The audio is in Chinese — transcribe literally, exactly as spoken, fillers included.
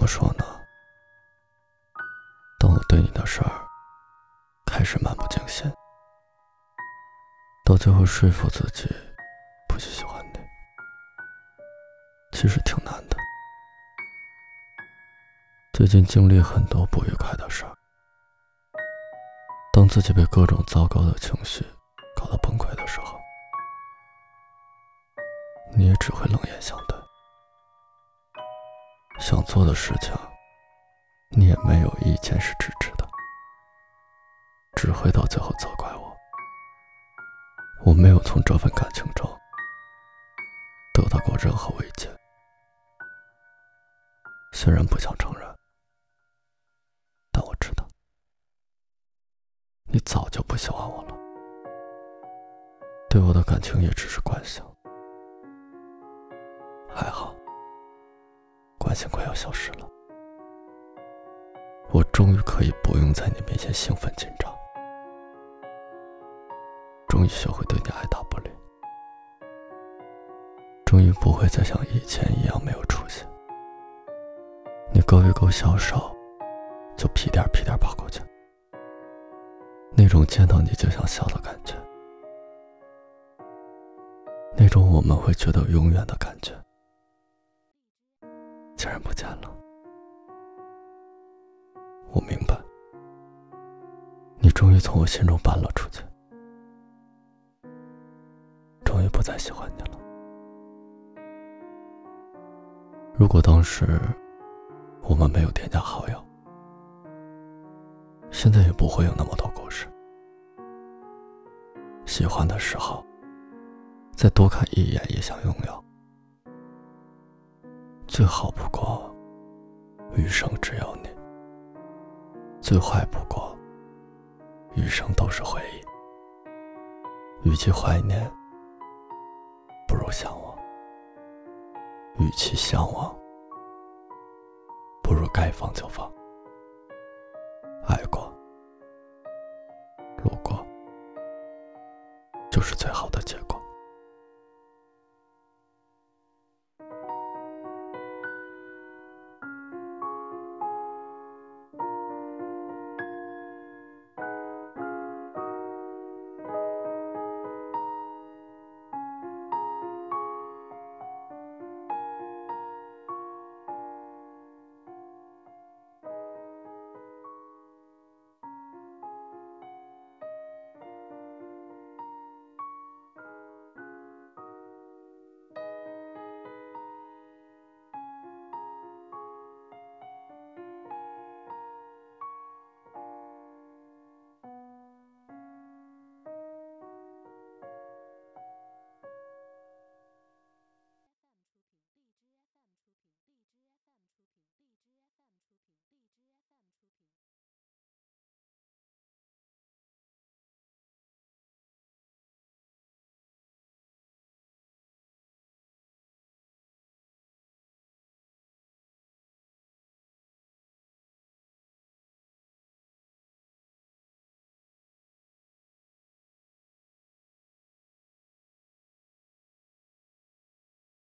么说呢？当我对你的事儿开始漫不经心，到最后说服自己不去喜欢你，其实挺难的。最近经历很多不愉快的事儿，当自己被各种糟糕的情绪搞到崩溃的时候，你也只会冷眼相待，想做的事情你也没有一件是支持的，只会到最后责怪我。我没有从这份感情中得到过任何慰藉，虽然不想承认，但我知道你早就不喜欢我了，对我的感情也只是惯性。还好惯性快要消失了，我终于可以不用在你面前兴奋紧张，终于学会对你爱答不理，终于不会再像以前一样没有出息。你勾一勾小手就屁颠屁颠跑过去，那种见到你就想笑的感觉，那种我们会觉得永远的感觉，竟然不见了。我明白，你终于从我心中搬了出去，终于不再喜欢你了。如果当时我们没有添加好友，现在也不会有那么多故事。喜欢的时候再多看一眼也想拥有，最好不过余生只有你，最坏不过余生都是回忆。与其怀念，不如向往；与其向往，不如该放就放。爱过路过，就是最好的结果。